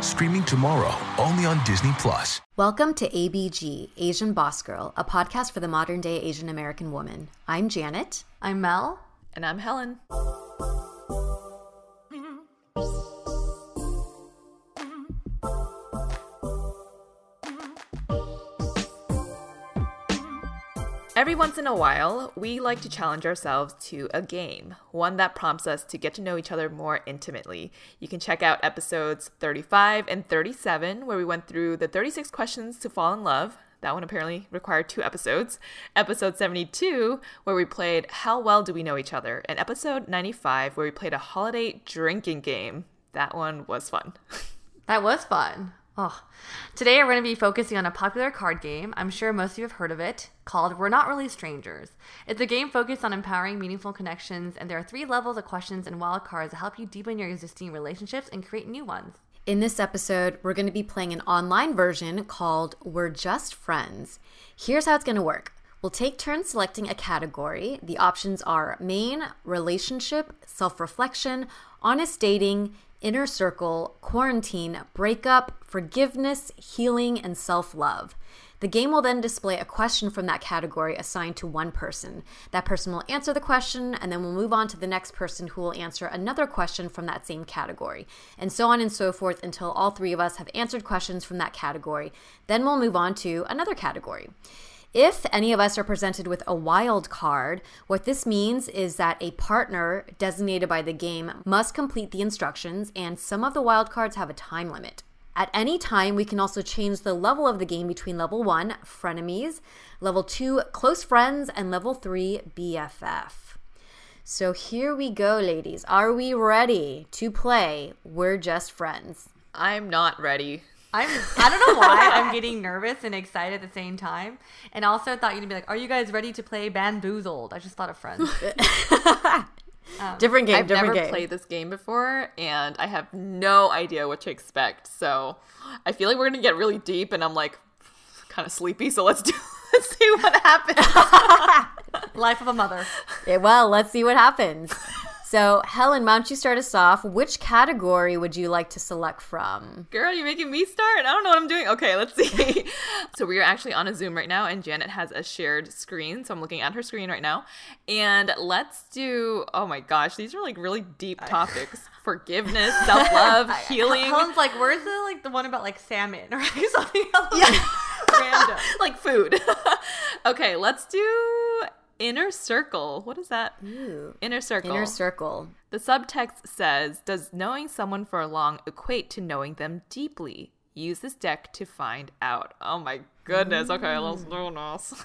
Streaming tomorrow, only on Disney+. Welcome to ABG, Asian Boss Girl, a podcast for the modern-day Asian American woman. I'm Janet. I'm Mel. And I'm Helen. Every once in a while, we like to challenge ourselves to a game, one that prompts us to get to know each other more intimately. You can check out episodes 35 and 37, where we went through the 36 questions to fall in love. That one apparently required 2 episodes. Episode 72, where we played How Well Do We Know Each Other? And episode 95, where we played a holiday drinking game. That one was fun. That was fun. Oh. Today we're going to be focusing on a popular card game, I'm sure most of you have heard of it, called We're Not Really Strangers. It's a game focused on empowering meaningful connections, and there are 3 levels of questions and wild cards that help you deepen your existing relationships and create new ones. In this episode, we're going to be playing an online version called We're Just Friends. Here's how it's going to work. We'll take turns selecting a category. The options are main, relationship, self-reflection, honest dating, inner circle, quarantine, breakup, forgiveness, healing, and self-love. The game will then display a question from that category assigned to one person. That person will answer the question, and then we'll move on to the next person who will answer another question from that same category, and so on and so forth until all 3 of us have answered questions from that category. Then we'll move on to another category. If any of us are presented with a wild card, what this means is that a partner designated by the game must complete the instructions, and some of the wild cards have a time limit. At any time, we can also change the level of the game between level 1, frenemies, level 2, close friends, and level 3, BFF. So here we go, ladies. Are we ready to play We're Just Friends? I'm not ready. I don't know why I'm getting nervous and excited at the same time. And also I thought you'd be like, are you guys ready to play Bamboozled? I just thought of Friends. Different game, I've never played this game before, and I have no idea what to expect. So I feel like we're going to get really deep, and I'm like kind of sleepy. So let's see what happens. Life of a mother. Yeah, well, let's see what happens. So, Helen, why don't you start us off? Which category would you like to select from? Girl, you're making me start? I don't know what I'm doing. Okay, let's see. So we are actually on a Zoom right now, and Janet has a shared screen. So I'm looking at her screen right now. And let's do, oh my gosh, these are like really deep topics. Forgiveness, self-love, healing. Helen's like, where's the one about like salmon or something else? Yeah. Random. Like food. Okay, let's do... Inner circle. What is that? Ooh. Inner circle. Inner circle. The subtext says, does knowing someone for long equate to knowing them deeply? Use this deck to find out. Oh my goodness. Okay, let's do this.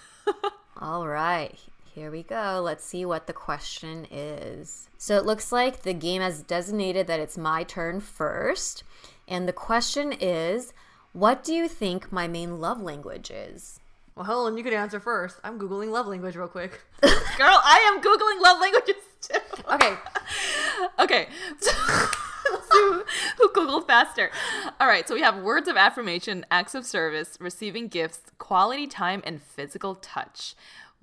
All right. Here we go. Let's see what the question is. So it looks like the game has designated that it's my turn first. And the question is, what do you think my main love language is? Well, Helen, you could answer first. I'm Googling love language real quick. Girl, I am Googling love languages too. Okay. Okay. So, who Googled faster? All right. So we have words of affirmation, acts of service, receiving gifts, quality time, and physical touch.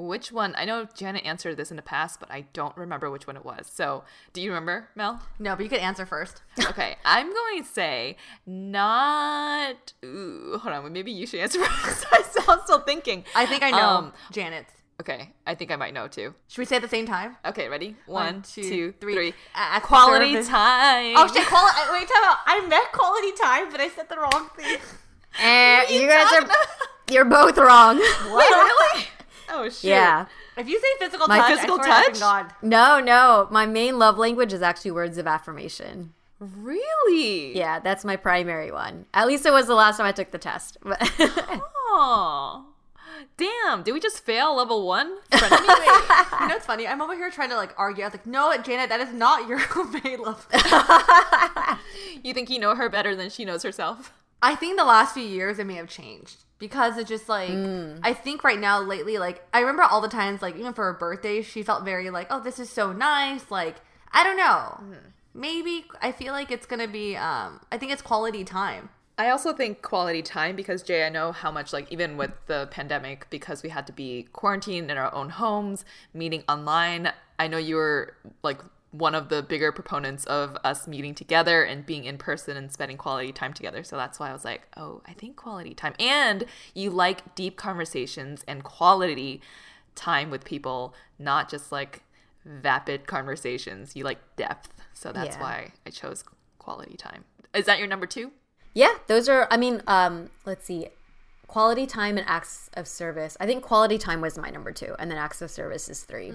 Which one? I know Janet answered this in the past, but I don't remember which one it was. So do you remember, Mel? No, but you could answer first. Okay. I'm going to say not... Ooh, hold on. Maybe you should answer first. I'm still thinking. I think I know Janet's. Okay. I think I might know too. Should we say at the same time? Okay. Ready? One, two, three. Quality time. Oh, shit. Wait, time out. I meant quality time, but I said the wrong thing. You guys are... You're both wrong. What? Wait, really? Oh, shoot. Yeah. If you say physical touch, I swear to God. No. My main love language is actually words of affirmation. Really? Yeah, that's my primary one. At least it was the last time I took the test. Oh. Damn. Did we just fail level 1? You know what's funny? I'm over here trying to like argue. I was like, no, Janet, that is not your main love language. You think you know her better than she knows herself? I think the last few years it may have changed because it's just like, I think right now lately, like I remember all the times, like even for her birthday, she felt very like, oh, this is so nice. Like, I don't know. Maybe I feel like it's going to be, I think it's quality time. I also think quality time because, Jay, I know how much, like, even with the pandemic, because we had to be quarantined in our own homes, meeting online, I know you were, like, one of the bigger proponents of us meeting together and being in person and spending quality time together. So that's why I was like, oh, I think quality time. And you like deep conversations and quality time with people, not just, like, vapid conversations. You like depth. So that's why I chose quality time. Is that your number two? Yeah, those are, I mean, let's see, quality time and acts of service. I think quality time was my number two, and then acts of service is three.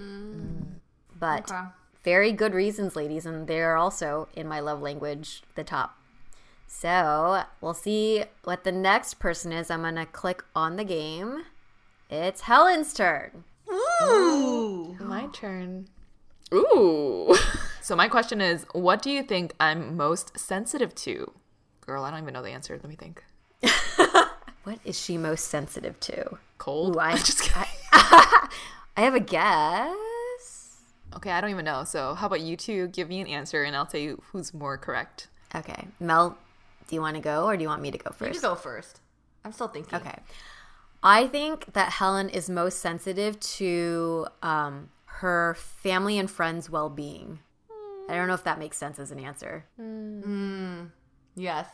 But very good reasons, ladies, and they're also, in my love language, the top. So we'll see what the next person is. I'm going to click on the game. It's Helen's turn. Ooh. My turn. Ooh. So my question is, what do you think I'm most sensitive to? Girl, I don't even know the answer. Let me think. What is she most sensitive to? Cold? Ooh, I'm just kidding. I have a guess. Okay, I don't even know. So how about you two give me an answer and I'll tell you who's more correct. Okay. Mel, do you want to go or do you want me to go first? You go first. I'm still thinking. Okay. I think that Helen is most sensitive to her family and friends' well-being. I don't know if that makes sense as an answer. Yes.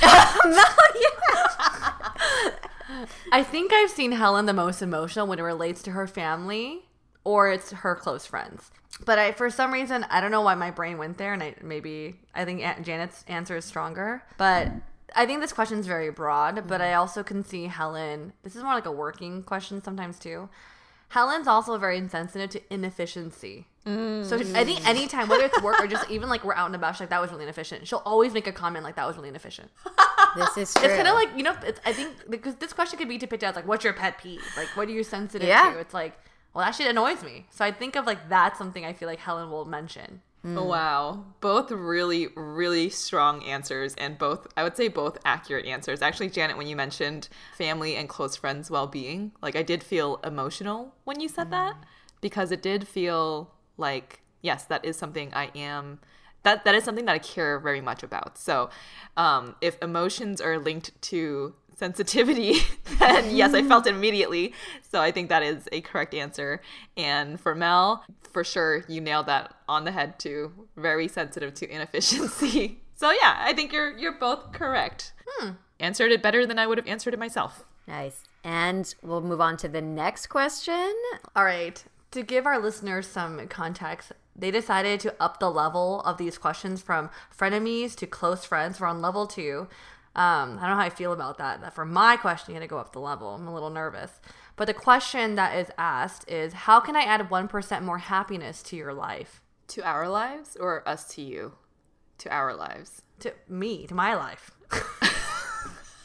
I think I've seen Helen the most emotional when it relates to her family or it's her close friends. But I, for some reason, I don't know why my brain went there, and I think Janet's answer is stronger. But I think this question is very broad, but I also can see Helen. This is more like a working question sometimes too. Helen's also very insensitive to inefficiency. So I think anytime, whether it's work or just even like we're out and about, she's like, that was really inefficient. She'll always make a comment like, that was really inefficient. This is true. It's kind of like, you know, it's, I think because this question could be depicted as like, what's your pet peeve? Like, what are you sensitive to? It's like, well, that shit annoys me. So I think of like, that's something I feel like Helen will mention. Wow. Both really, really strong answers, and both, I would say both accurate answers. Actually, Janet, when you mentioned family and close friends' well-being, like I did feel emotional when you said that, because it did feel like, yes, that is something I am, that is something that I care very much about. So if emotions are linked to sensitivity, then yes, I felt it immediately. So I think that is a correct answer. And for Mel, for sure, you nailed that on the head too. Very sensitive to inefficiency. So yeah, I think you're both correct. Answered it better than I would have answered it myself. Nice. And we'll move on to the next question. All right. To give our listeners some context, they decided to up the level of these questions from frenemies to close friends. We're on level 2. I don't know how I feel about that. For my question, you gotta go up the level. I'm a little nervous. But the question that is asked is, how can I add 1% more happiness to your life? To our lives or us to you? To our lives. To me, to my life.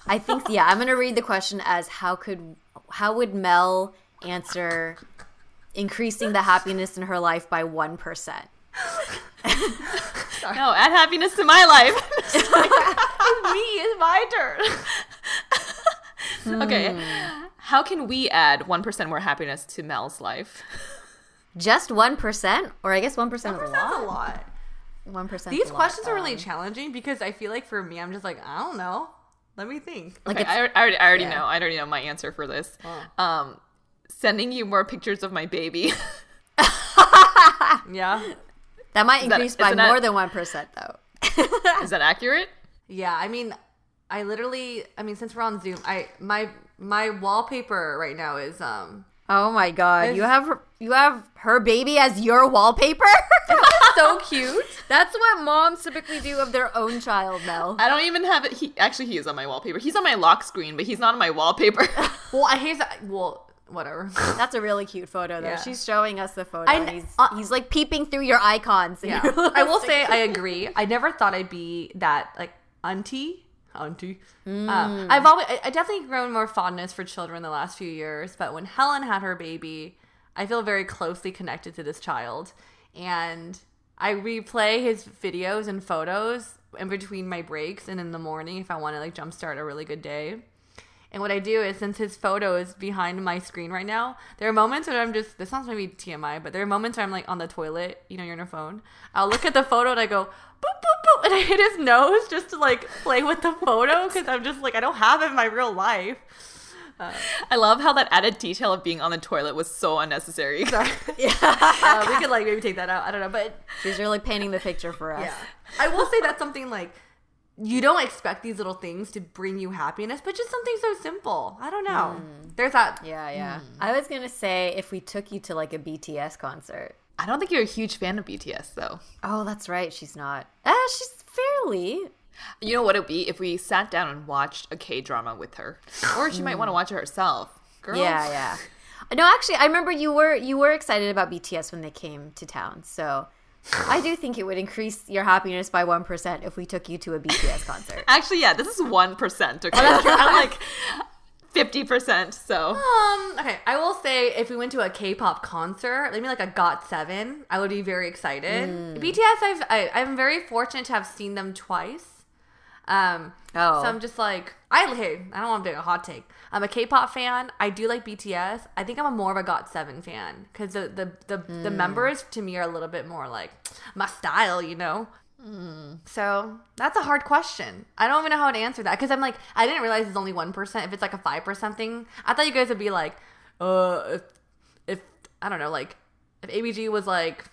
I think, yeah, I'm going to read the question as how would Mel answer increasing the happiness in her life by 1%? Sorry. No, add happiness to my life. It's like, me is my turn. Okay. How can we add 1% more happiness to Mel's life? Just 1%? Or I guess 1% is a lot. 1% is a lot. 1%. These questions are really challenging because I feel like for me, I'm just like, I don't know. Let me think. Okay, like I already know. I already know my answer for this. Oh. Sending you more pictures of my baby. Yeah. That might increase by more than 1%, though. Is that accurate? Yeah, I mean, since we're on Zoom, my wallpaper right now is oh my god, you have her baby as your wallpaper? That's so cute. That's what moms typically do of their own child, Mel. I don't even have it. He is on my wallpaper. He's on my lock screen, but he's not on my wallpaper. Whatever. That's a really cute photo, though. Yeah. She's showing us the photo. He's like peeping through your icons. And I will say I agree. I never thought I'd be that like auntie. I definitely grown more fondness for children the last few years. But when Helen had her baby, I feel very closely connected to this child, and I replay his videos and photos in between my breaks and in the morning if I want to like jumpstart a really good day. And what I do is, since his photo is behind my screen right now, there are moments where I'm just, this sounds maybe TMI, but there are moments where I'm like on the toilet, you know, you're on your phone. I'll look at the photo and I go, boop, boop, boop. And I hit his nose just to like play with the photo because I'm just like, I don't have it in my real life. I love how that added detail of being on the toilet was so unnecessary. Sorry. Yeah. We could like maybe take that out. I don't know. But she's really painting the picture for us. Yeah. I will say that's something like, you don't expect these little things to bring you happiness, but just something so simple. I don't know. There's that. Yeah, yeah. I was going to say if we took you to like a BTS concert. I don't think you're a huge fan of BTS, though. Oh, that's right. She's not. She's fairly. You know what it would be if we sat down and watched a K-drama with her. Or she might want to watch it herself. Girl. Yeah, yeah. No, actually, I remember you were excited about BTS when they came to town, so... I do think it would increase your happiness by 1% if we took you to a BTS concert. Actually, yeah, this is 1%. Okay? I'm like 50%, so. Okay, I will say if we went to a K-pop concert, maybe like a GOT7, I would be very excited. BTS, I'm very fortunate to have seen them twice. So I'm just like, I don't want to do a hot take. I'm a K-pop fan. I do like BTS. I think I'm more of a GOT7 fan because the members to me are a little bit more like my style, you know? So that's a hard question. I don't even know how to answer that because I'm like, I didn't realize it's only 1%. If it's like a 5% thing, I thought you guys would be like, if I don't know, like if ABG was like,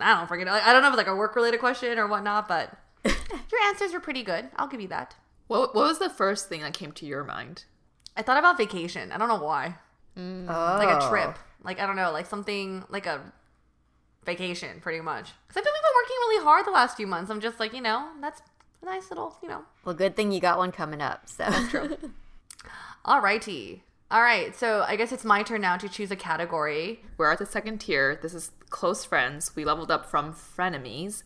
I don't know if it's like a work-related question or whatnot, but your answers were pretty good. I'll give you that. What was the first thing that came to your mind? I thought about vacation. I don't know why. Like a trip. Like, I don't know, like something, like a vacation, pretty much. Because I've been working really hard the last few months. I'm just like, you know, that's a nice little, you know. Well, good thing you got one coming up, so. That's true. Alrighty. All right, so I guess it's my turn now to choose a category. We're at the second tier. This is close friends. We leveled up from frenemies.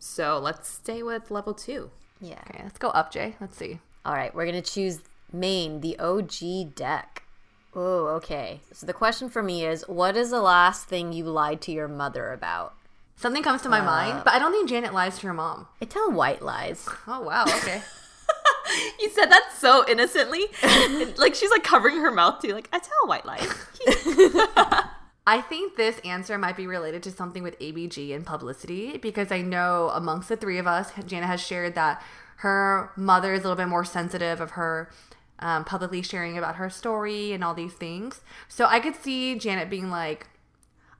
So let's stay with level 2. Yeah. Okay, let's go up, Jay. Let's see. All right, we're going to choose Maine, the OG deck. Oh, okay. So the question for me is, what is the last thing you lied to your mother about? Something comes to my mind, but I don't think Janet lies to her mom. I tell white lies. Oh, wow. Okay. You said that so innocently. Like, she's, like, covering her mouth, too. Like, I tell white lies. I think this answer might be related to something with ABG and publicity because I know amongst the three of us, Janet has shared that her mother is a little bit more sensitive of her publicly sharing about her story and all these things. So I could see Janet being like,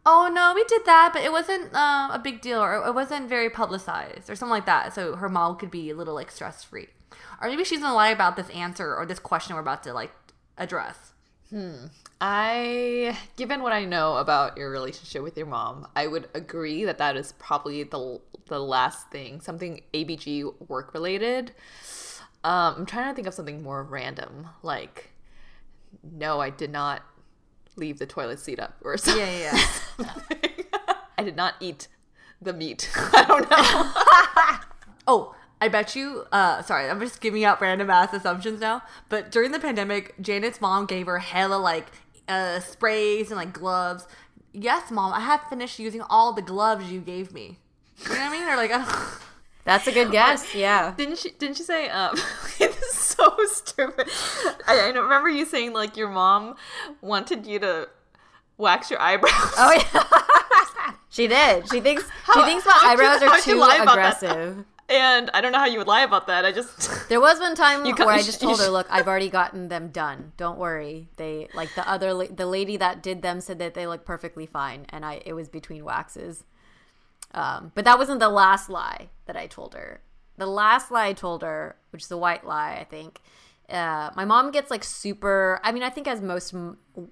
oh, no, we did that, but it wasn't a big deal or it wasn't very publicized or something like that. So her mom could be a little like stress-free. Or maybe she's going to lie about this answer or this question we're about to like address. Given what I know about your relationship with your mom, I would agree that is probably the last thing, something ABG work related. I'm trying to think of something more random, like, no, I did not leave the toilet seat up or something. Yeah. I did not eat the meat. I don't know. Oh. I bet you, sorry, I'm just giving out random ass assumptions now, but during the pandemic, Janet's mom gave her hella like sprays and like gloves. Yes, mom, I have finished using all the gloves you gave me. You know what I mean? They're like, oh. That's a good guess, yeah. Didn't she say, this is so stupid. I remember you saying like your mom wanted you to wax your eyebrows. Oh, yeah. She did. She thinks my eyebrows are too aggressive. And I don't know how you would lie about that. I just... There was one time where I just told her, look, I've already gotten them done. Don't worry. They, like, the lady that did them said that they look perfectly fine. And it was between waxes. But that wasn't the last lie that I told her. The last lie I told her, which is the white lie, I think. My mom gets, like, super... I mean, I think as most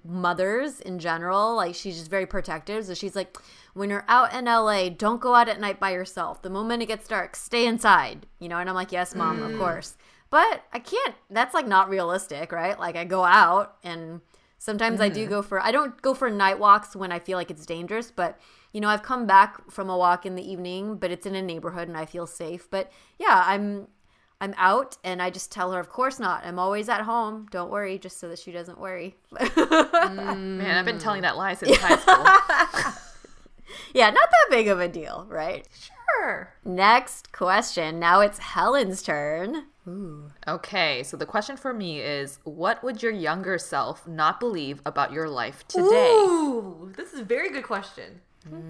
mothers in general, like, she's just very protective. So she's like... When you're out in LA, don't go out at night by yourself. The moment it gets dark, stay inside. You know, and I'm like, yes, mom, of course. But I can't. That's like not realistic, right? Like I go out and sometimes I don't go for night walks when I feel like it's dangerous. But, you know, I've come back from a walk in the evening, but it's in a neighborhood and I feel safe. But yeah, I'm out and I just tell her, of course not. I'm always at home. Don't worry, just so that she doesn't worry. Man, I've been telling that lie since high school. Yeah, not that big of a deal, right? Sure. her. Next question. Now it's Helen's turn. Ooh. Okay, so the question for me is, what would your younger self not believe about your life today? Ooh, this is a very good question.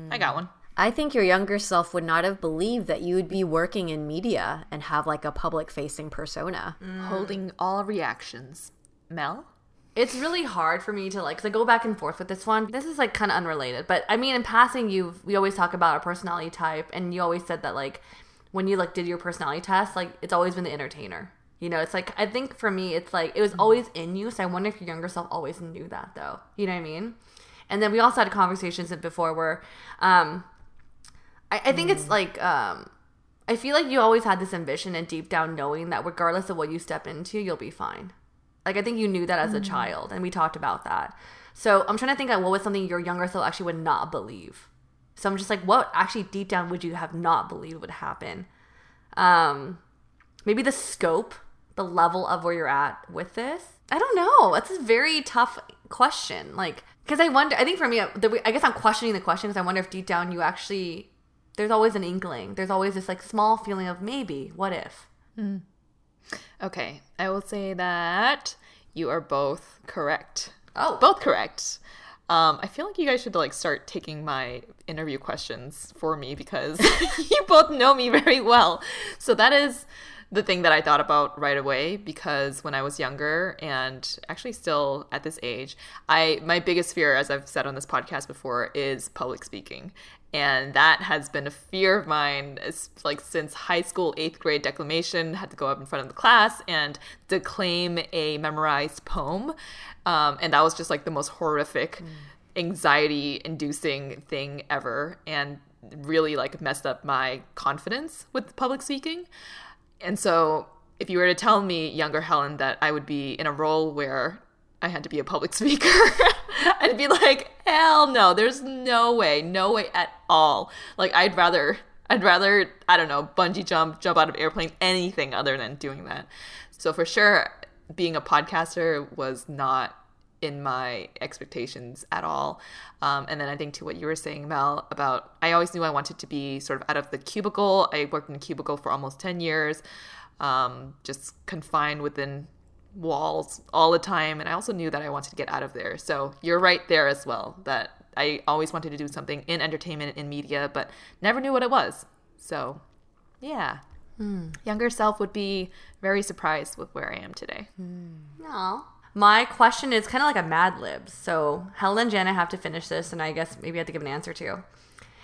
I got one. I think your younger self would not have believed that you would be working in media and have like a public-facing persona. Holding all reactions. Mel? It's really hard for me to like, because I go back and forth with this one. This is like kind of unrelated, but I mean, in passing, we always talk about a personality type, and you always said that like when you like did your personality test, like it's always been the entertainer. You know, it's like, I think for me, it's like, it was always in you. So I wonder if your younger self always knew that though. You know what I mean? And then we also had conversations before where, I think it's like, I feel like you always had this ambition and deep down knowing that regardless of what you step into, you'll be fine. Like, I think you knew that as a child, and we talked about that. So I'm trying to think of what was something your younger self actually would not believe. So I'm just like, what actually deep down would you have not believed would happen? Maybe the scope, the level of where you're at with this. I don't know. That's a very tough question. Like, because I wonder, I think for me, I guess I'm questioning the question because I wonder if deep down you actually, there's always an inkling. There's always this like small feeling of maybe, what if? Mm. Okay, I will say that you are both correct. Oh. Both correct. I feel like you guys should like start taking my interview questions for me because you both know me very well. So that is the thing that I thought about right away because when I was younger and actually still at this age, my biggest fear, as I've said on this podcast before, is public speaking. And that has been a fear of mine like since high school, 8th grade declamation, had to go up in front of the class and declaim a memorized poem. And that was just like the most horrific, anxiety-inducing thing ever and really like messed up my confidence with public speaking. And so if you were to tell me, younger Helen, that I would be in a role where I had to be a public speaker, I'd be like, hell no, there's no way at all. Like, I'd rather, I don't know, bungee jump out of airplane, anything other than doing that. So for sure, being a podcaster was not in my expectations at all. And then I think to what you were saying, Mel, about I always knew I wanted to be sort of out of the cubicle. I worked in a cubicle for almost 10 years, just confined within walls all the time, and I also knew that I wanted to get out of there. So you're right there as well, that I always wanted to do something in entertainment, in media, but never knew what it was. So yeah, younger self would be very surprised with where I am today. No. My question is kind of like a Mad Libs, so Helen and Janet have to finish this, and I guess maybe I have to give an answer too.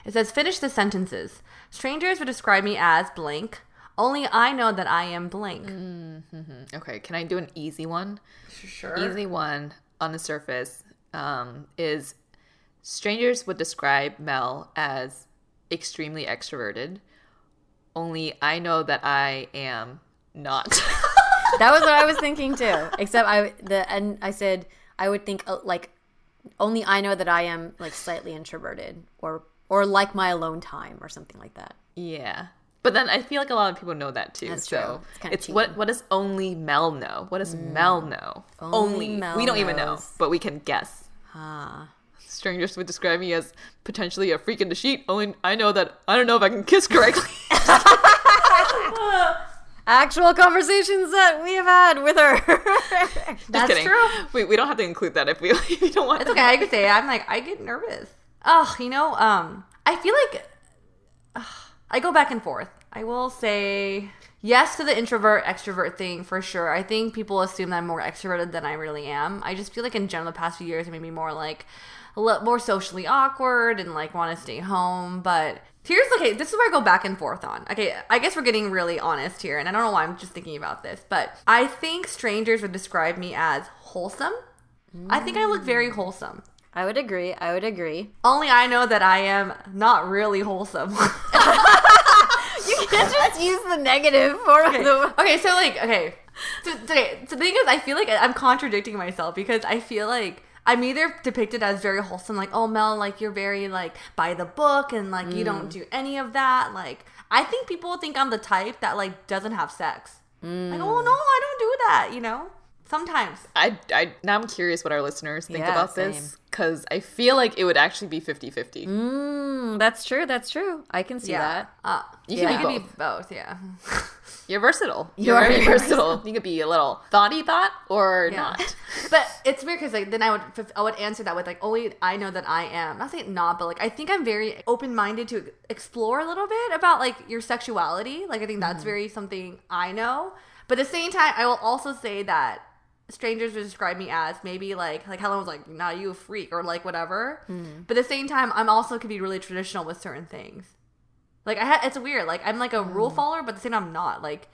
It says, finish the sentences. Strangers would describe me as blank. Only I know that I am blank. Mm-hmm. Okay, can I do an easy one? Sure. Easy one on the surface is strangers would describe Mel as extremely extroverted. Only I know that I am not. That was what I was thinking too. Except I said I would think like only I know that I am like slightly introverted or like my alone time or something like that. Yeah. But then I feel like a lot of people know that too. That's true. So it's what does only Mel know? What does Mel know? Only Mel. We don't even know, but we can guess. Huh. Strangers would describe me as potentially a freak in the sheet. Only I know that I don't know if I can kiss correctly. Actual conversations that we have had with her. That's kidding. True. We don't have to include that if we don't want. It's okay. I could say I'm like I get nervous. Oh, you know, I feel like I go back and forth. I will say yes to the introvert-extrovert thing for sure. I think people assume that I'm more extroverted than I really am. I just feel like in general the past few years I made me more like a lot more socially awkward and like want to stay home. But this is where I go back and forth on. Okay, I guess we're getting really honest here and I don't know why I'm just thinking about this. But I think strangers would describe me as wholesome. I think I look very wholesome. I would agree. Only I know that I am not really wholesome. You can't just use the negative for the... Okay, so like, okay. So the thing is, I feel like I'm contradicting myself because I feel like I'm either depicted as very wholesome, like, oh, Mel, like, you're very, like, by the book and, like, you don't do any of that. Like, I think people think I'm the type that, like, doesn't have sex. Like, oh, no, I don't do that, you know? Sometimes. Now I'm curious what our listeners think about this. because I feel like it would actually be 50-50. That's true. That's true. I can see that. You can be both. Yeah. You're versatile. You're very versatile. You could be a little thoughty thought or not. But it's weird because like then I would answer that with like, only I know that I am. Not saying not, but like I think I'm very open-minded to explore a little bit about like your sexuality. Like I think that's very something I know. But at the same time, I will also say that strangers would describe me as maybe like Helen was like, nah, you a freak or like whatever. But at the same time, I'm also could be really traditional with certain things. Like it's weird. Like I'm like a rule follower, but at the same time, I'm not. Like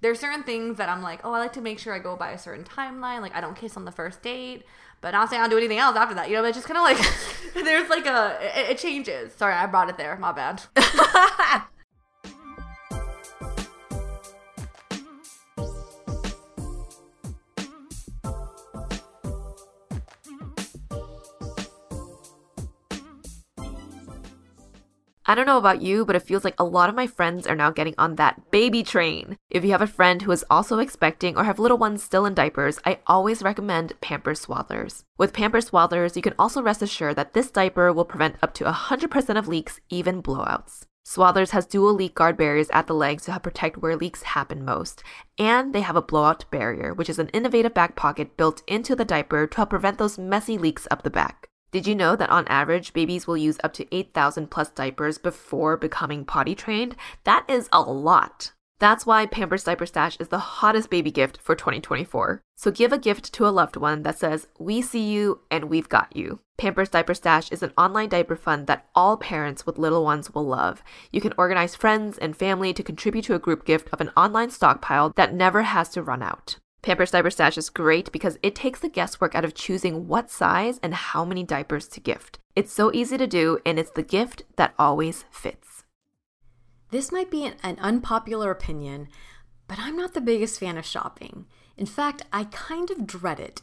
there are certain things that I'm like, oh, I like to make sure I go by a certain timeline. Like I don't kiss on the first date, but not saying I'll do anything else after that. You know, but it's just kind of like there's like it changes. Sorry, I brought it there. My bad. I don't know about you, but it feels like a lot of my friends are now getting on that baby train. If you have a friend who is also expecting or have little ones still in diapers, I always recommend Pampers Swaddlers. With Pampers Swaddlers, you can also rest assured that this diaper will prevent up to 100% of leaks, even blowouts. Swaddlers has dual leak guard barriers at the legs to help protect where leaks happen most. And they have a blowout barrier, which is an innovative back pocket built into the diaper to help prevent those messy leaks up the back. Did you know that on average, babies will use up to 8,000 plus diapers before becoming potty trained? That is a lot. That's why Pampers Diaper Stash is the hottest baby gift for 2024. So give a gift to a loved one that says, we see you and we've got you. Pampers Diaper Stash is an online diaper fund that all parents with little ones will love. You can organize friends and family to contribute to a group gift of an online stockpile that never has to run out. Pampers Diaper Stash is great because it takes the guesswork out of choosing what size and how many diapers to gift. It's so easy to do, and it's the gift that always fits. This might be an unpopular opinion, but I'm not the biggest fan of shopping. In fact, I kind of dread it.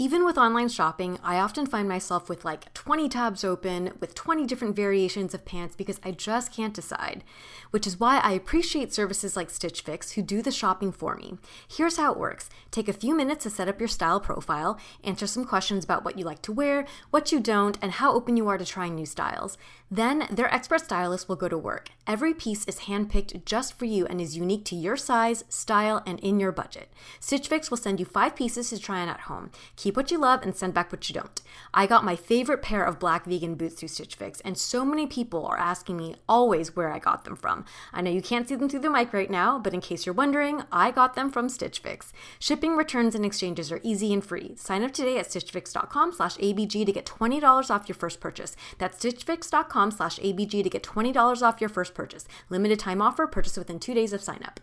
Even with online shopping, I often find myself with like 20 tabs open with 20 different variations of pants because I just can't decide, which is why I appreciate services like Stitch Fix who do the shopping for me. Here's how it works. Take a few minutes to set up your style profile, answer some questions about what you like to wear, what you don't, and how open you are to trying new styles. Then their expert stylist will go to work. Every piece is handpicked just for you and is unique to your size, style, and in your budget. Stitch Fix will send you 5 pieces to try on at home. Keep what you love and send back what you don't. I got my favorite pair of black vegan boots through Stitch Fix, and so many people are asking me always where I got them from. I know you can't see them through the mic right now, but in case you're wondering, I got them from Stitch Fix. Shipping, returns, and exchanges are easy and free. Sign up today at stitchfix.com/abg to get $20 off your first purchase. That's stitchfix.com/abg to get $20 off your first purchase. Limited time offer, purchase within 2 days of sign up.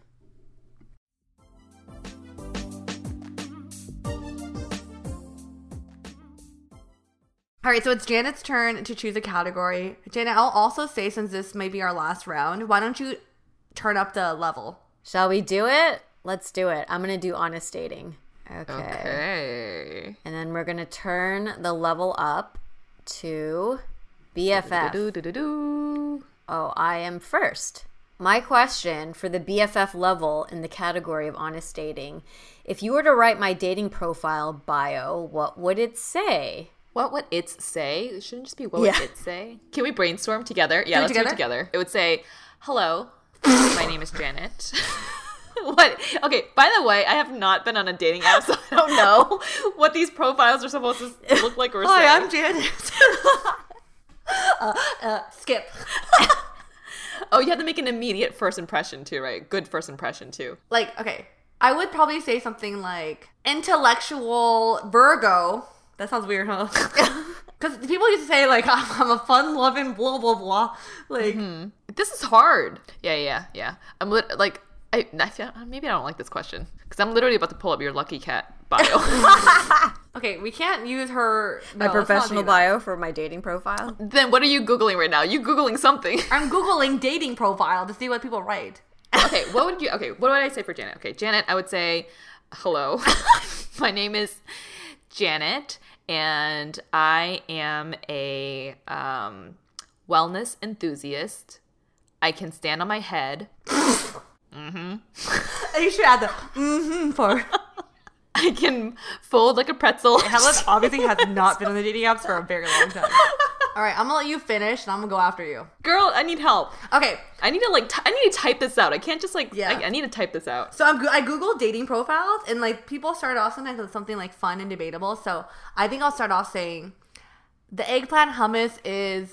All right, so it's Janet's turn to choose a category. Janet, I'll also say, since this may be our last round, why don't you turn up the level? Shall we do it? Let's do it. I'm going to do honest dating. Okay. And then we're going to turn the level up to BFF. Oh, I am first. My question for the BFF level in the category of honest dating, if you were to write my dating profile bio, what would it say? What would it say? It shouldn't just be what would it say. Can we brainstorm together? Yeah, let's do it together. It would say, hello, my name is Janet. What? Okay, by the way, I have not been on a dating app, so I don't know what these profiles are supposed to look like or say. Hi, I'm Janet. Skip. Oh, you have to make an immediate first impression too, right? Good first impression too. Like, okay, I would probably say something like intellectual Virgo. That sounds weird, huh? Because people used to say, like, I'm a fun-loving blah, blah, blah. Like, This is hard. Yeah. I'm like, I feel, maybe I don't like this question. Because I'm literally about to pull up your Lucky Cat bio. Okay, we can't use her... my professional bio for my dating profile. Then what are you Googling right now? You Googling something. I'm Googling dating profile to see what people write. Okay, what would I say for Janet? Okay, Janet, I would say, hello. My name is... Janet, and I am a wellness enthusiast. I can stand on my head. You should add the mm-hmm for I can fold like a pretzel. Helen obviously has not been on the dating apps for a very long time. All right, I'm gonna let you finish, and I'm gonna go after you. Girl, I need help. Okay, I need to type this out. I can't just I need to type this out. So I googled dating profiles, and like people start off sometimes with something like fun and debatable. So I think I'll start off saying, the eggplant hummus is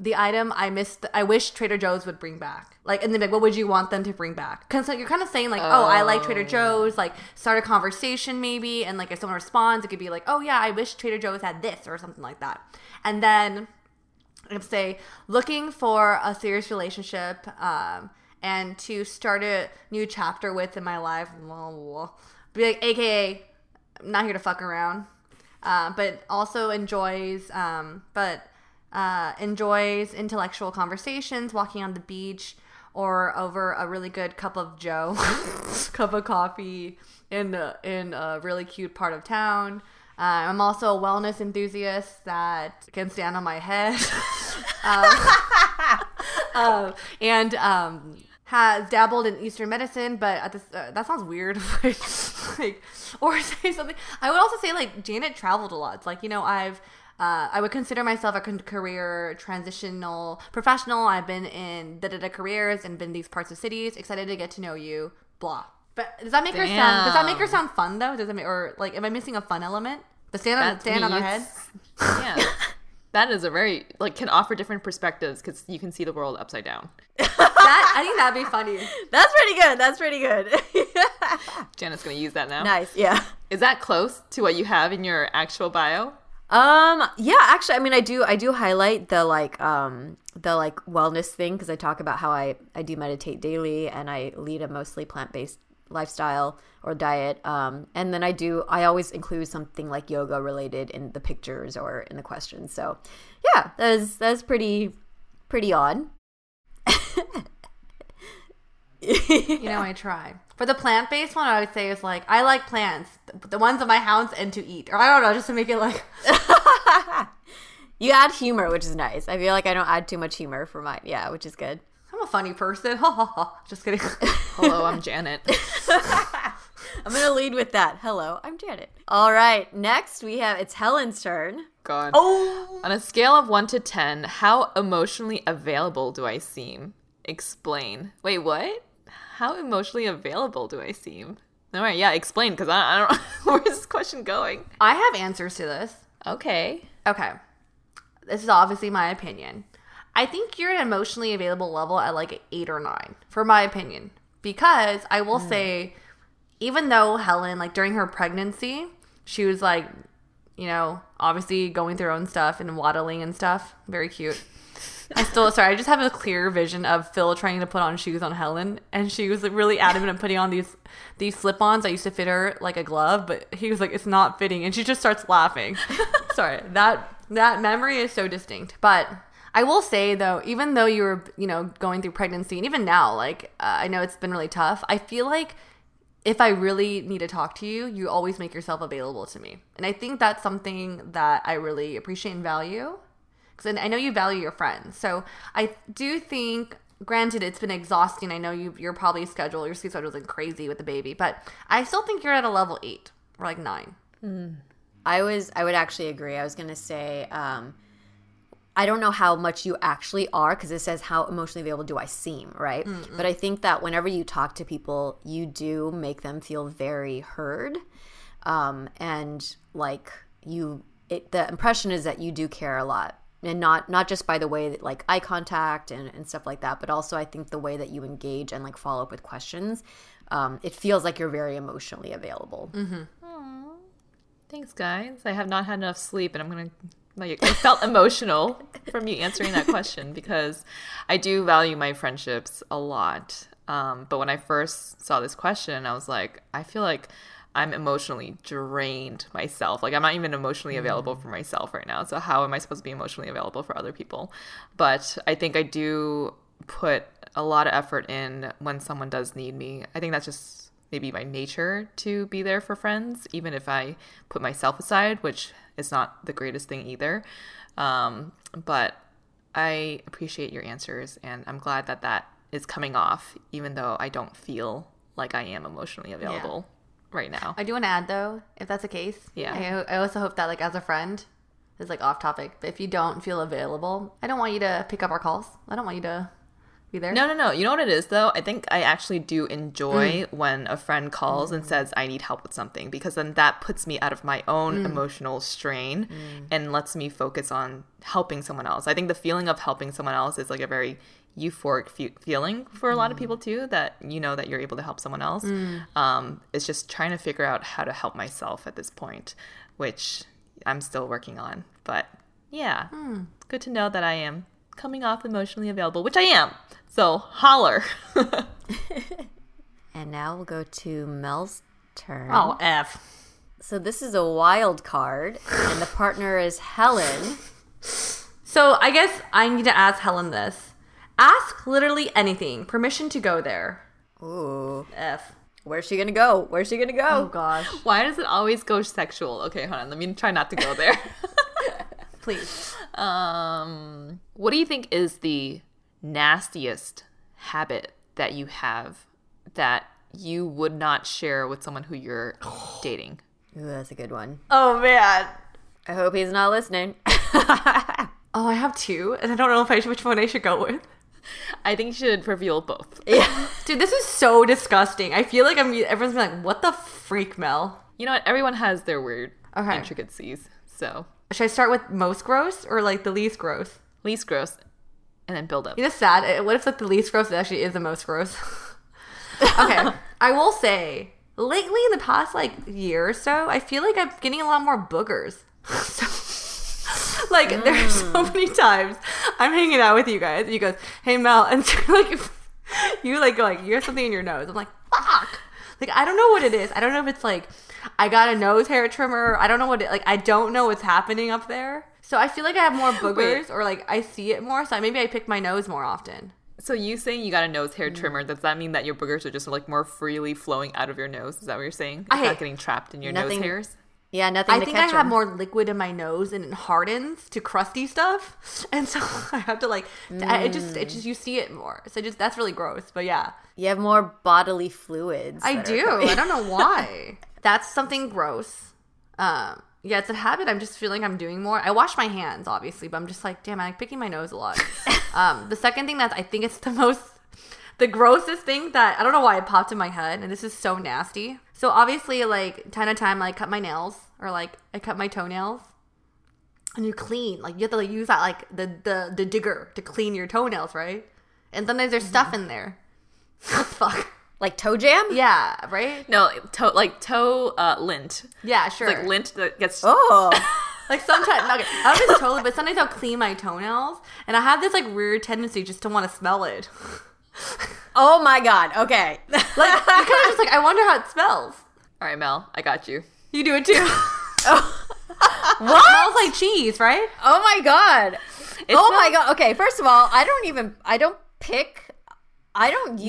the item I wish Trader Joe's would bring back. Like, and then like, what would you want them to bring back? Because like, you're kind of saying like, oh, I like Trader Joe's. Like, start a conversation maybe, and like if someone responds, it could be like, oh yeah, I wish Trader Joe's had this or something like that. And then I'd say looking for a serious relationship and to start a new chapter with in my life. Be like, AKA, I'm not here to fuck around, but also enjoys intellectual conversations, walking on the beach, or over a really good cup of coffee in a really cute part of town. I'm also a wellness enthusiast that can stand on my head, and has dabbled in Eastern medicine, but that sounds weird. Or say something. I would also say like Janet traveled a lot. It's like, you know, I would consider myself a career transitional professional. I've been in da-da-da careers and been in these parts of cities. Excited to get to know you. Blah. But does that make her sound? Does that make her sound fun though? Does it make, or like, am I missing a fun element? The stand on her head. Yeah, that is a very can offer different perspectives because you can see the world upside down. I think that'd be funny. That's pretty good. That's pretty good. Janet's gonna use that now. Nice. Yeah. Is that close to what you have in your actual bio? Yeah, actually, I mean, I do highlight the wellness thing because I talk about how I do meditate daily and I lead a mostly plant-based lifestyle or diet. And then I always include something like yoga related in the pictures or in the questions. So yeah, that's pretty odd. You know, I try. For the plant-based one, I would say is like, I like plants, the ones at my house and to eat. Or I don't know, just to make it like... You add humor, which is nice. I feel like I don't add too much humor for mine. Yeah, which is good. I'm a funny person. Just kidding. Hello, I'm Janet. I'm going to lead with that. Hello, I'm Janet. All right, next we have, it's Helen's turn. God. Oh! On a scale of 1 to 10, how emotionally available do I seem? Explain. Wait, what? How emotionally available do I seem? All right, yeah, explain, because I don't know where's this question going. I have answers to this. Okay. This is obviously my opinion. I think you're at an emotionally available level at like 8 or 9, for my opinion. Because I will say, even though Helen, like during her pregnancy, she was like, you know, obviously going through her own stuff and waddling and stuff. Very cute. I just have a clear vision of Phil trying to put on shoes on Helen, and she was really adamant on putting on these slip-ons that used to fit her like a glove, but he was like, it's not fitting, and she just starts laughing. Sorry, that memory is so distinct. But I will say though, even though you were, you know, going through pregnancy, and even now, like I know it's been really tough, I feel like if I really need to talk to you, you always make yourself available to me, and I think that's something that I really appreciate and value. And I know you value your friends. So I do think, granted, it's been exhausting. I know you're probably your sleep schedule is like crazy with the baby. But I still think you're at a level 8 or like 9. Mm. I would actually agree. I was going to say, I don't know how much you actually are because it says how emotionally available do I seem, right? Mm-mm. But I think that whenever you talk to people, you do make them feel very heard. And like the impression is that you do care a lot. And not just by the way that like eye contact and stuff like that, but also I think the way that you engage and like follow up with questions, it feels like you're very emotionally available. Mm-hmm. Aww. Thanks, guys. I have not had enough sleep, and I felt emotional from you answering that question because I do value my friendships a lot. But when I first saw this question, I was like, I feel like I'm emotionally drained myself. Like, I'm not even emotionally available for myself right now. So how am I supposed to be emotionally available for other people? But I think I do put a lot of effort in when someone does need me. I think that's just maybe my nature to be there for friends, even if I put myself aside, which is not the greatest thing either. But I appreciate your answers, and I'm glad that is coming off, even though I don't feel like I am emotionally available. Yeah. right now. I do want to add, though, if that's the case, yeah, I also hope that, like, as a friend, it's like off topic, but if you don't feel available, I don't want you to pick up our calls. I don't want you to be there. No. You know what it is, though? I think I actually do enjoy when a friend calls and says, I need help with something, because then that puts me out of my own emotional strain and lets me focus on helping someone else. I think the feeling of helping someone else is like a very euphoric feeling for a lot of people too, that you know that you're able to help someone else. It's just trying to figure out how to help myself at this point, which I'm still working on. But yeah, it's good to know that I am coming off emotionally available, which I am. So holler. And now we'll go to Mel's turn. Oh, F. So this is a wild card, and the partner is Helen. So I guess I need to ask Helen this. Ask literally anything. Permission to go there. Ooh. F. Where's she gonna go? Oh, gosh. Why does it always go sexual? Okay, hold on. Let me try not to go there. Please. What do you think is the nastiest habit that you have that you would not share with someone who you're dating? Ooh, that's a good one. Oh, man. I hope he's not listening. Oh, I have two, and I don't know which one I should go with. I think you should reveal both. Yeah. Dude, this is so disgusting. I feel like everyone's been like, what the freak, Mel? You know what? Everyone has their weird intricacies. So should I start with most gross or like the least gross? Least gross. And then build up. You know, sad. What if like the least gross actually is the most gross? Okay. I will say, lately in the past like year or so, I feel like I'm getting a lot more boogers. Like, there's so many times I'm hanging out with you guys, and you go, hey, Mel, and so, like, you, like, go, like, you have something in your nose. I'm like, fuck. Like, I don't know what it is. I don't know if it's, like, I got a nose hair trimmer. I don't know what it, like, I don't know what's happening up there. So I feel like I have more boogers or, like, I see it more. So maybe I pick my nose more often. So you saying you got a nose hair trimmer, does that mean that your boogers are just, like, more freely flowing out of your nose? Is that what you're saying? It's not getting trapped in your nose hairs? Yeah, nothing to catch I think I have more liquid in my nose, and it hardens to crusty stuff. And so I have to, like, it just you see it more. So just that's really gross, but yeah. You have more bodily fluids. I do. I don't know why. That's something gross. Yeah, it's a habit. I'm just feeling I'm doing more. I wash my hands, obviously, but I'm just like, damn, I'm like picking my nose a lot. The second thing that I think it's the grossest thing that, I don't know why it popped in my head, and this is so nasty. So obviously, like, time to time, like, cut my nails, or, like, I cut my toenails, and you clean. Like, you have to, like, use that, like, the digger to clean your toenails, right? And sometimes there's stuff in there. Fuck. Like toe jam? Yeah, right? No, toe lint. Yeah, sure. It's like lint that gets... Oh! Like, sometimes, okay, I don't know if it's totally, but sometimes I'll clean my toenails, and I have this, like, weird tendency just to want to smell it. Oh my god, okay. Like, I'm kind of just like, I wonder how it smells. All right, Mel, I got you. You do it too. Oh. What? It smells like cheese, right? Oh my god. Oh my god. Okay, first of all, I don't use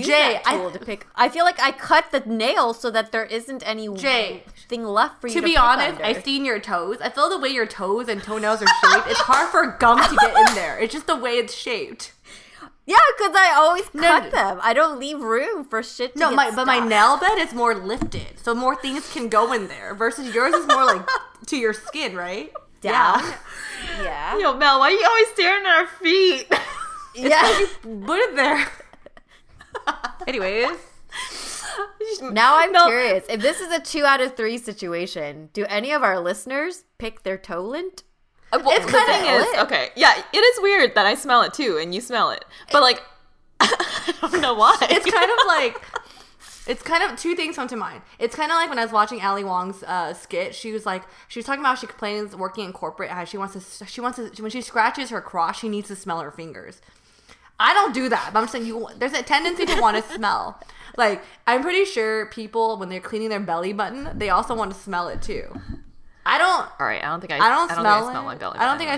that tool to pick. I feel like I cut the nails so that there isn't any thing left for you to be honest, under. I've seen your toes. I feel the way your toes and toenails are shaped. It's hard for gum to get in there. It's just the way it's shaped. Yeah, because I always cut them. I don't leave room for shit to get stuck. But my nail bed is more lifted, so more things can go in there. Versus yours is more like to your skin, right? Down. Yeah. Yo, Mel, why are you always staring at our feet? Yeah. You put it there. Anyways. Now I'm curious. If this is a 2 out of 3 situation, do any of our listeners pick their toe lint? Well, it's kind of is okay. Yeah, it is weird that I smell it too, and you smell it. But like, I don't know why. It's kind of two things come to mind. It's kind of like when I was watching Ali Wong's skit. She was talking about how she complains working in corporate how she wants to when she scratches her crotch she needs to smell her fingers. I don't do that. But I'm saying there's a tendency to want to smell. Like I'm pretty sure people when they're cleaning their belly button they also want to smell it too. I don't think I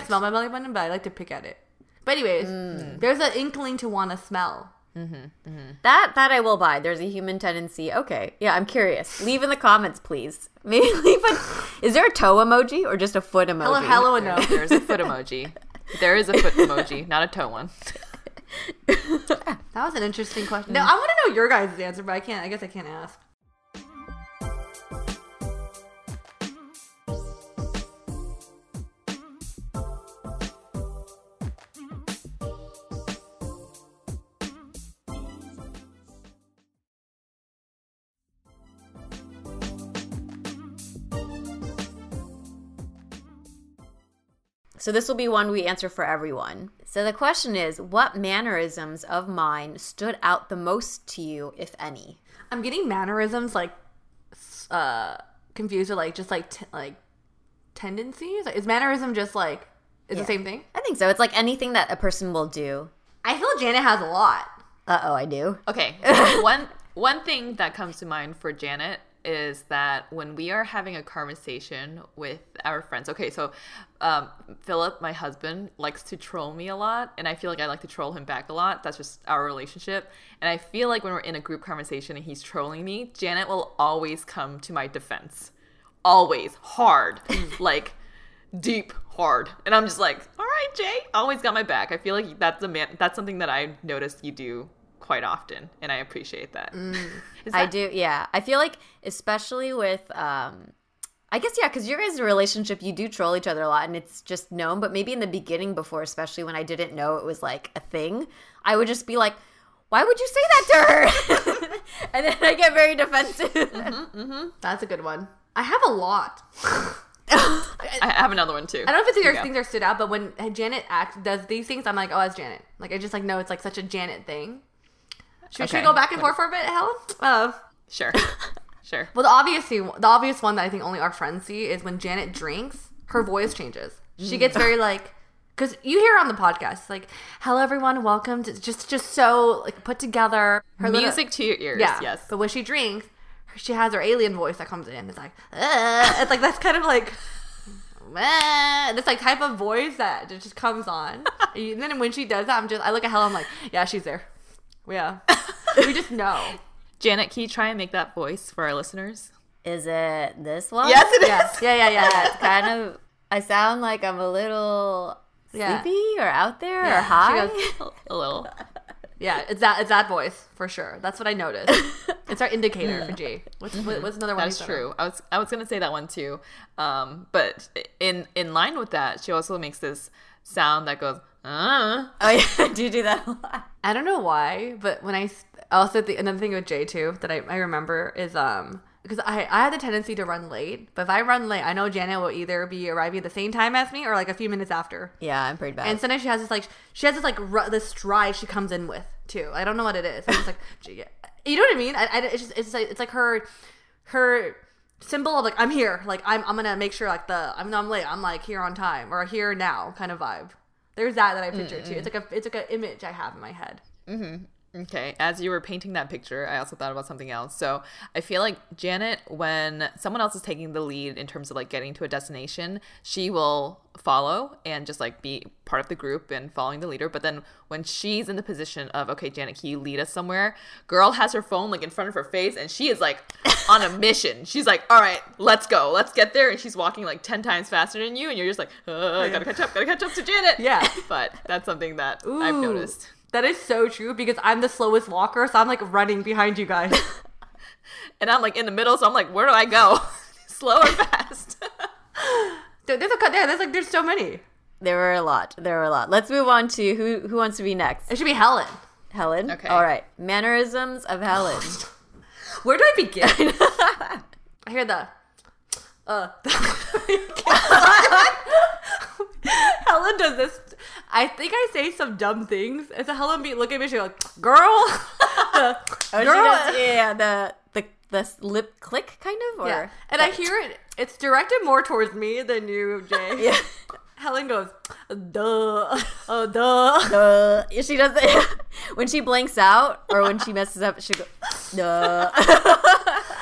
smell my belly button, but I like to pick at it. But anyways, there's an inkling to want to smell. Mm-hmm, mm-hmm. That I will buy. There's a human tendency. Okay. Yeah, I'm curious. Leave in the comments, please. Maybe is there a toe emoji or just a foot emoji? Hello, no. There's a foot emoji. There is a foot emoji, not a toe one. That was an interesting question. No, I want to know your guys' answer, but I guess I can't ask. So this will be one we answer for everyone. So the question is, what mannerisms of mine stood out the most to you, if any? I'm getting mannerisms like confused with like just like tendencies. Is mannerism just like the same thing? I think so. It's like anything that a person will do. I feel Janet has a lot. Uh-oh, I do. Okay. One thing that comes to mind for Janet is that when we are having a conversation with our friends, okay, so Philip, my husband, likes to troll me a lot, and I feel like I like to troll him back a lot. That's just our relationship. And I feel like when we're in a group conversation and he's trolling me, Janet will always come to my defense. Always. Hard. Like, deep, hard. And I'm just like, all right, Jay, always got my back. I feel like that's something that I noticed you do quite often, and I appreciate that. I do, yeah. I feel like especially with I guess, yeah, because your guys' relationship, you do troll each other a lot, and it's just known. But maybe in the beginning before, especially when I didn't know it was like a thing, I would just be like, why would you say that to her? And then I get very defensive. That's a good one. I have a lot. I have another one too. I don't know if it's either things that stood out, but when Janet does these things, I'm like, oh, that's Janet. Like, I just like know it's like such a Janet thing. Should we go back and forth for a bit, Helen? Sure. Well, the obvious one that I think only our friends see is when Janet drinks, her voice changes. She gets very like, because you hear on the podcast, like, hello everyone, welcome to just so like put together. Her music to your ears, yes. But when she drinks, she has her alien voice that comes in. It's like, it's like that's kind of like this like type of voice that just comes on. And then when she does that, I look at Helen, I'm like, yeah, she's there. Yeah. We just know. Janet, can you try and make that voice for our listeners? Is it this one? Yes, it is. Yeah. It's kind of, I sound like I'm a little sleepy or out there or high. She goes, a little. Yeah, it's that voice for sure. That's what I noticed. It's our indicator for G. What's another one? That's true. I was gonna say that one too, but in line with that, she also makes this sound that goes. Do you do that a lot? I don't know why, but when I also think another thing with J too that I remember is because I have the tendency to run late, but if I run late, I know Janet will either be arriving at the same time as me or like a few minutes after. Yeah, I'm pretty bad. And sometimes she has this stride she comes in with too. I don't know what it is. It's like, you know what I mean? It's like her symbol of like I'm here, like I'm gonna make sure like I'm late, I'm like here on time or here now kind of vibe. There's that I picture too. It's like a image I have in my head. Mm-hmm. Okay, as you were painting that picture, I also thought about something else. So I feel like Janet, when someone else is taking the lead in terms of like getting to a destination, she will follow and just like be part of the group and following the leader. But then when she's in the position of, okay, Janet, can you lead us somewhere? Girl has her phone like in front of her face and she is like on a mission. She's like, all right, let's go. Let's get there. And she's walking like 10 times faster than you. And you're just like, I gotta catch up. Gotta catch up to Janet. Yeah. But that's something that I've noticed. That is so true because I'm the slowest walker, so I'm like running behind you guys. And I'm like in the middle, so I'm like, where do I go? Slow or fast? Dude, there's so many. There were a lot. Let's move on to who wants to be next. It should be Helen. Helen? Okay. All right. Mannerisms of Helen. Where do I begin? I hear the Helen does this. I think I say some dumb things. And so Helen look at me, she's like, girl. She does, yeah, the lip click kind of. Or yeah. And I hear it. It's directed more towards me than you, Jay. Yeah. Helen goes, duh. Yeah, she does it. When she blanks out or when she messes up, she goes, duh.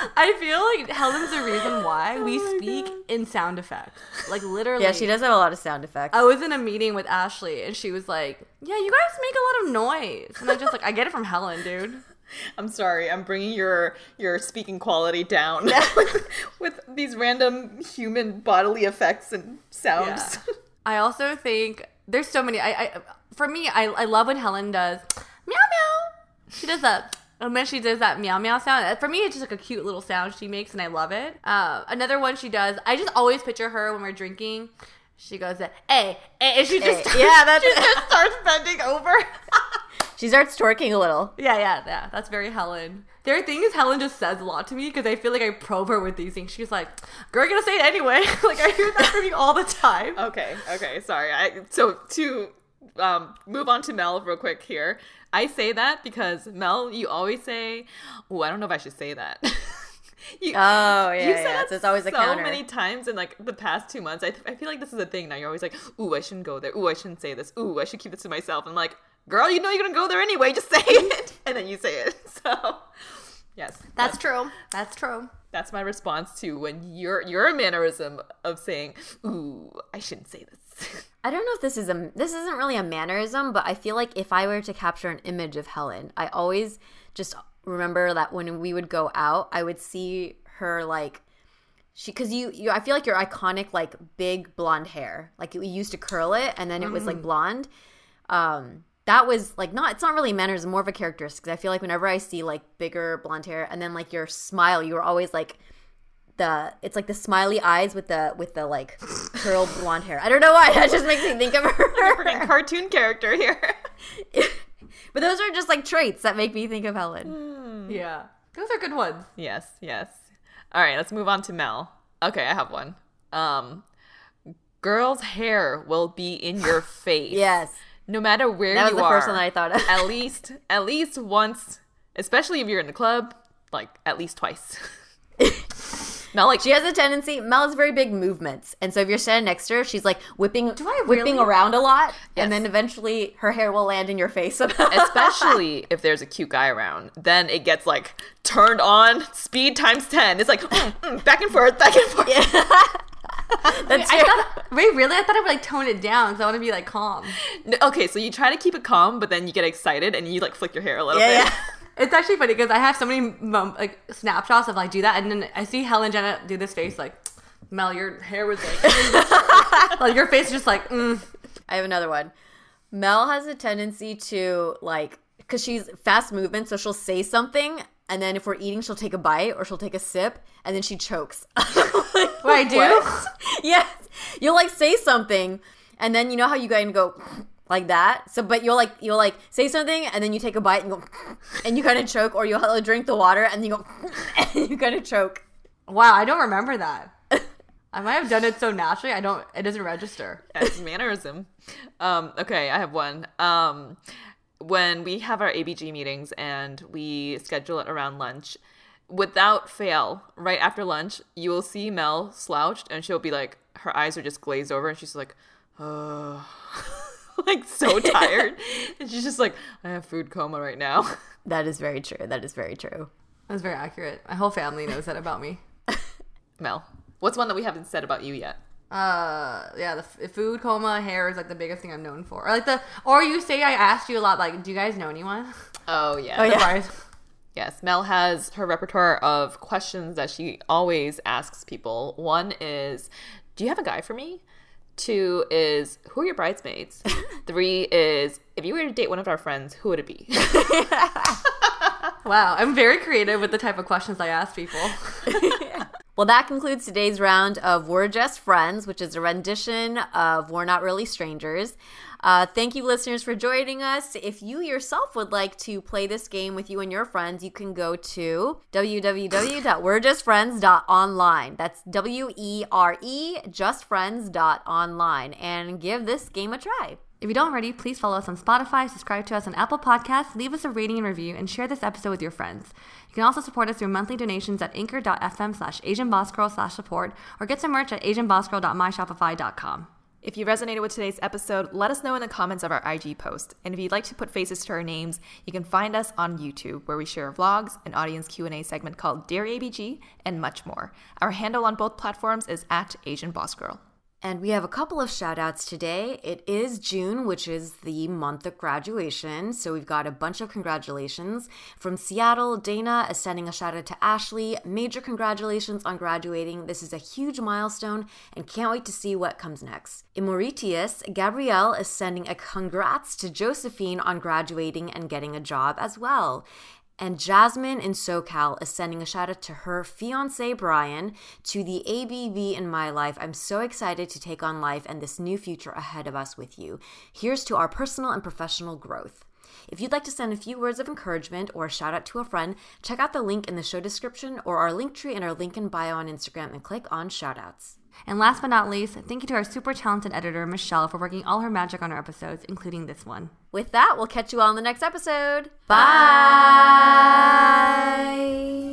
I feel like Helen's the reason why we speak in sound effects. Like, literally. Yeah, she does have a lot of sound effects. I was in a meeting with Ashley, and she was like, yeah, you guys make a lot of noise. And I'm just like, I get it from Helen, dude. I'm sorry. I'm bringing your speaking quality down with these random human bodily effects and sounds. Yeah. I also think there's so many. For me, I love when Helen does meow meow. She does that. And when she does that meow meow sound, for me, it's just like a cute little sound she makes, and I love it. Another one she does, I just always picture her when we're drinking. She goes, hey, and she just starts bending over. She starts twerking a little. Yeah. That's very Helen. The thing is, Helen just says a lot to me because I feel like I probe her with these things. She's like, girl, you're going to say it anyway. Like, I hear that from you all the time. Okay. Sorry. So to move on to Mel real quick here. I say that because, Mel, you always say, oh, I don't know if I should say that. You said that so it's always a counter. So many times in like the past 2 months. I feel like this is a thing now. You're always like, ooh, I shouldn't go there. Ooh, I shouldn't say this. Ooh, I should keep it to myself. I'm like, girl, you know you're gonna go there anyway. Just say it, and then you say it. So, yes, that's true. That's my response to when your mannerism of saying, ooh, I shouldn't say this. I don't know if this isn't really a mannerism, but I feel like if I were to capture an image of Helen, I always just remember that when we would go out, I would see her like because I feel like your iconic like big blonde hair, like you used to curl it and then it was like blonde. That was like it's not really manners, more of a characteristic. I feel like whenever I see like bigger blonde hair and then like your smile, you were always like it's like the smiley eyes with the like curled blonde hair. I don't know why, that just makes me think of her. Like a freaking cartoon character here. But those are just like traits that make me think of Helen. Yeah. Those are good ones. Yes. All right, let's move on to Mel. Okay, I have one. Girl's hair will be in your face. Yes. No matter where you are. That was the first one that I thought of. At least once, especially if you're in the club, like at least twice. Mel, like, she has a tendency. Mel has very big movements, and so if you're standing next to her, she's like whipping around a lot, yes. And then eventually her hair will land in your face. Especially if there's a cute guy around, then it gets like turned on, speed times 10. It's like back and forth. Yeah. I thought I would like tone it down because I want to be like calm. No, okay, so you try to keep it calm, but then you get excited and you like flick your hair a little bit. Yeah. It's actually funny because I have so many like snapshots of like do that, and then I see Helen and Janet do this face like, Mel, your hair was like, like your face is just like. I have another one. Mel has a tendency to like, because she's fast movement, so she'll say something, and then if we're eating, she'll take a bite or she'll take a sip, and then she chokes. Like, what I do? What? Yes, you'll like say something, and then you know how you kind of go. Like that. So, but you'll say something and then you take a bite and go, and you kind of choke, or you'll drink the water and you go, and you kind of choke. Wow, I don't remember that. I might have done it so naturally. It doesn't register. It's mannerism. Okay, I have one. When we have our ABG meetings and we schedule it around lunch, without fail, right after lunch, you will see Mel slouched and she'll be like, her eyes are just glazed over and she's like, oh. Like so tired, and she's just like, I have food coma right now. That is very true. That's very accurate. My whole family knows that about me. Mel, what's one that we haven't said about you yet? The food coma, hair is like the biggest thing I'm known for. Or like you say I asked you a lot. Like, do you guys know anyone? Oh yeah. Yes, Mel has her repertoire of questions that she always asks people. One is, do you have a guy for me? 2 is, who are your bridesmaids? 3 is, if you were to date one of our friends, who would it be? Wow, I'm very creative with the type of questions I ask people. Yeah. Well, that concludes today's round of We're Just Friends, which is a rendition of We're Not Really Strangers. Thank you, listeners, for joining us. If you yourself would like to play this game with you and your friends, you can go to www.werejustfriends.online. That's WERE justfriends.online, and give this game a try. If you don't already, please follow us on Spotify, subscribe to us on Apple Podcasts, leave us a rating and review, and share this episode with your friends. You can also support us through monthly donations at anchor.fm/AsianBossGirl/support, or get some merch at asianbossgirl.myshopify.com. If you resonated with today's episode, let us know in the comments of our IG post. And if you'd like to put faces to our names, you can find us on YouTube, where we share vlogs, an audience Q&A segment called Dear ABG, and much more. Our handle on both platforms is @AsianBossGirl. And we have a couple of shout-outs today. It is June, which is the month of graduation, so we've got a bunch of congratulations. From Seattle, Dana is sending a shout-out to Ashley. Major congratulations on graduating. This is a huge milestone and can't wait to see what comes next. In Mauritius, Gabrielle is sending a congrats to Josephine on graduating and getting a job as well. And Jasmine in SoCal is sending a shout out to her fiancé, Brian, to the ABV in my life. I'm so excited to take on life and this new future ahead of us with you. Here's to our personal and professional growth. If you'd like to send a few words of encouragement or a shout out to a friend, check out the link in the show description or our link tree and our link in bio on Instagram and click on shoutouts. And last but not least, thank you to our super talented editor, Michelle, for working all her magic on our episodes, including this one. With that, we'll catch you all in the next episode. Bye! Bye.